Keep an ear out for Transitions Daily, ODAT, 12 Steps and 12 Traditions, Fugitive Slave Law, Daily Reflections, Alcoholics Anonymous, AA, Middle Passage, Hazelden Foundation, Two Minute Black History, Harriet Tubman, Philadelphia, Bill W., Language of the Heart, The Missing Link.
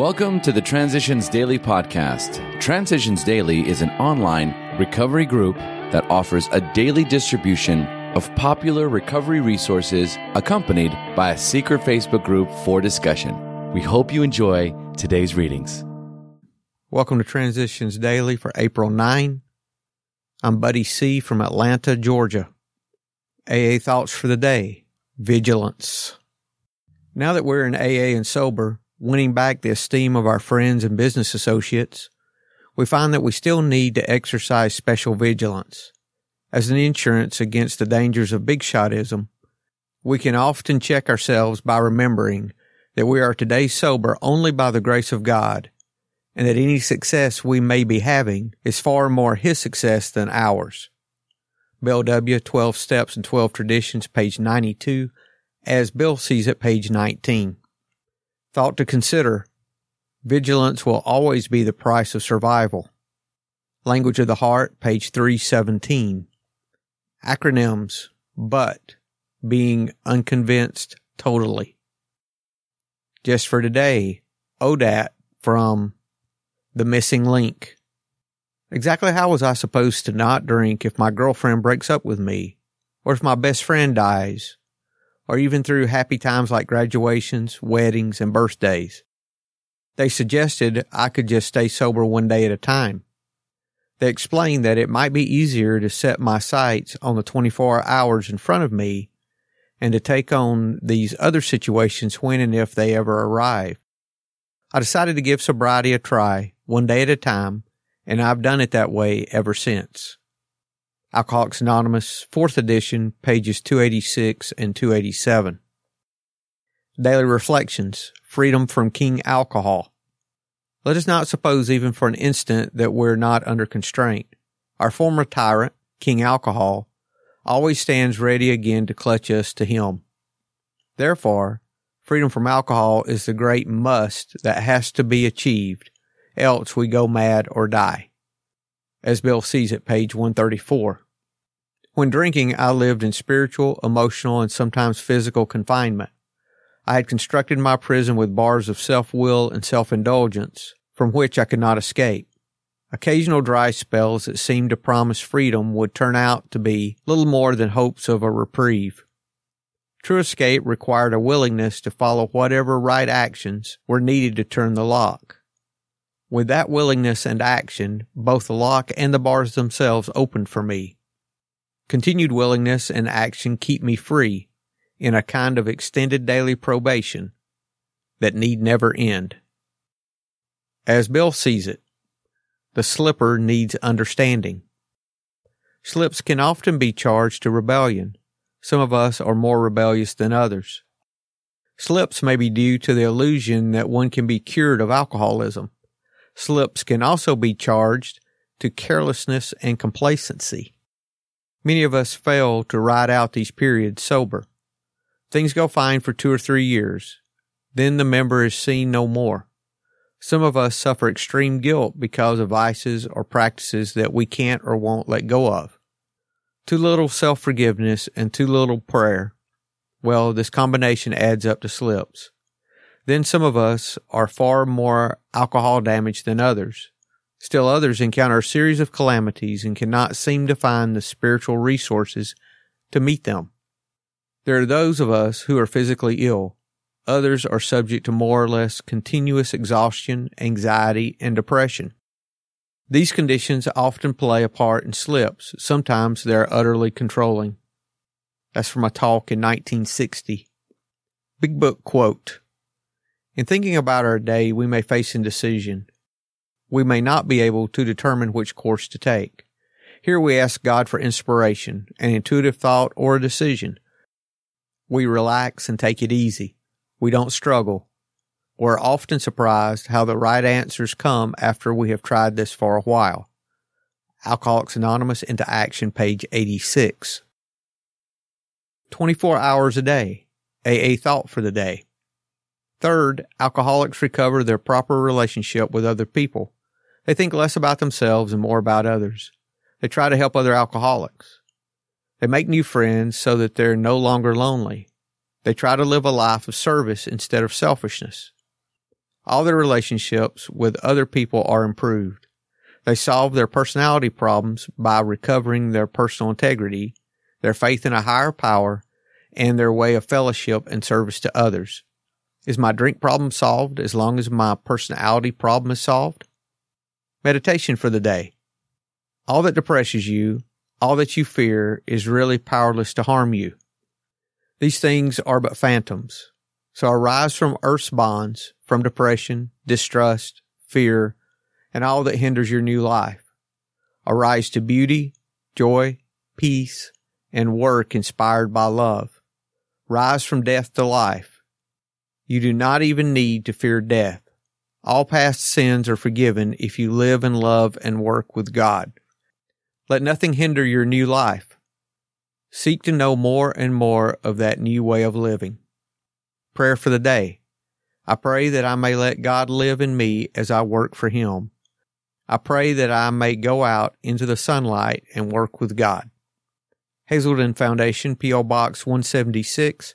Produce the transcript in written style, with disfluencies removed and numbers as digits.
Welcome to the Transitions Daily podcast. Transitions Daily is an online recovery group that offers a daily distribution of popular recovery resources accompanied by a secret Facebook group for discussion. We hope you enjoy today's readings. Welcome to Transitions Daily for April 9. I'm Buddy C. from Atlanta, Georgia. AA thoughts for the day, vigilance. Now that we're in AA and sober, winning back the esteem of our friends and business associates, we find that we still need to exercise special vigilance. As an insurance against the dangers of big shotism, we can often check ourselves by remembering that we are today sober only by the grace of God, and that any success we may be having is far more His success than ours. Bill W., 12 Steps and 12 Traditions, page 92, as Bill sees it, page 19. Thought to consider, vigilance will always be the price of survival. Language of the Heart, page 317. Acronyms, but, being unconvinced totally. Just for today, ODAT from The Missing Link. Exactly how was I supposed to not drink if my girlfriend breaks up with me, or if my best friend dies, or even through happy times like graduations, weddings, and birthdays? They suggested I could just stay sober one day at a time. They explained that it might be easier to set my sights on the 24 hours in front of me and to take on these other situations when and if they ever arrive. I decided to give sobriety a try, one day at a time, and I've done it that way ever since. Alcoholics Anonymous, 4th edition, pages 286 and 287. Daily Reflections, Freedom from King Alcohol. Let us not suppose even for an instant that we're not under constraint. Our former tyrant, King Alcohol, always stands ready again to clutch us to him. Therefore, freedom from alcohol is the great must that has to be achieved, else we go mad or die. As Bill sees it, page 134. When drinking, I lived in spiritual, emotional, and sometimes physical confinement. I had constructed my prison with bars of self-will and self-indulgence, from which I could not escape. Occasional dry spells that seemed to promise freedom would turn out to be little more than hopes of a reprieve. True escape required a willingness to follow whatever right actions were needed to turn the lock. With that willingness and action, both the lock and the bars themselves opened for me. Continued willingness and action keep me free in a kind of extended daily probation that need never end. As Bill sees it, the slipper needs understanding. Slips can often be charged to rebellion. Some of us are more rebellious than others. Slips may be due to the illusion that one can be cured of alcoholism. Slips can also be charged to carelessness and complacency. Many of us fail to ride out these periods sober. Things go fine for 2 or 3 years. Then the member is seen no more. Some of us suffer extreme guilt because of vices or practices that we can't or won't let go of. Too little self-forgiveness and too little prayer. Well, this combination adds up to slips. Then some of us are far more alcohol damaged than others. Still others encounter a series of calamities and cannot seem to find the spiritual resources to meet them. There are those of us who are physically ill. Others are subject to more or less continuous exhaustion, anxiety, and depression. These conditions often play a part in slips. Sometimes they are utterly controlling. That's from a talk in 1960. Big Book quote. In thinking about our day, we may face indecision. We may not be able to determine which course to take. Here we ask God for inspiration, an intuitive thought, or a decision. We relax and take it easy. We don't struggle. We're often surprised how the right answers come after we have tried this for a while. Alcoholics Anonymous into Action, page 86. 24 hours a day. AA thought for the day. Third, alcoholics recover their proper relationship with other people. They think less about themselves and more about others. They try to help other alcoholics. They make new friends so that they're no longer lonely. They try to live a life of service instead of selfishness. all their relationships with other people are improved. They solve their personality problems by recovering their personal integrity, their faith in a higher power, and their way of fellowship and service to others. Is my drink problem solved as long as my personality problem is solved? Meditation for the day. All that depresses you, all that you fear, is really powerless to harm you. These things are but phantoms. So arise from earth's bonds, from depression, distrust, fear, and all that hinders your new life. Arise to beauty, joy, peace, and work inspired by love. Rise from death to life. You do not even need to fear death. All past sins are forgiven if you live and love and work with God. Let nothing hinder your new life. Seek to know more and more of that new way of living. Prayer for the day. I pray that I may let God live in me as I work for Him. I pray that I may go out into the sunlight and work with God. Hazelden Foundation, P.O. Box 176,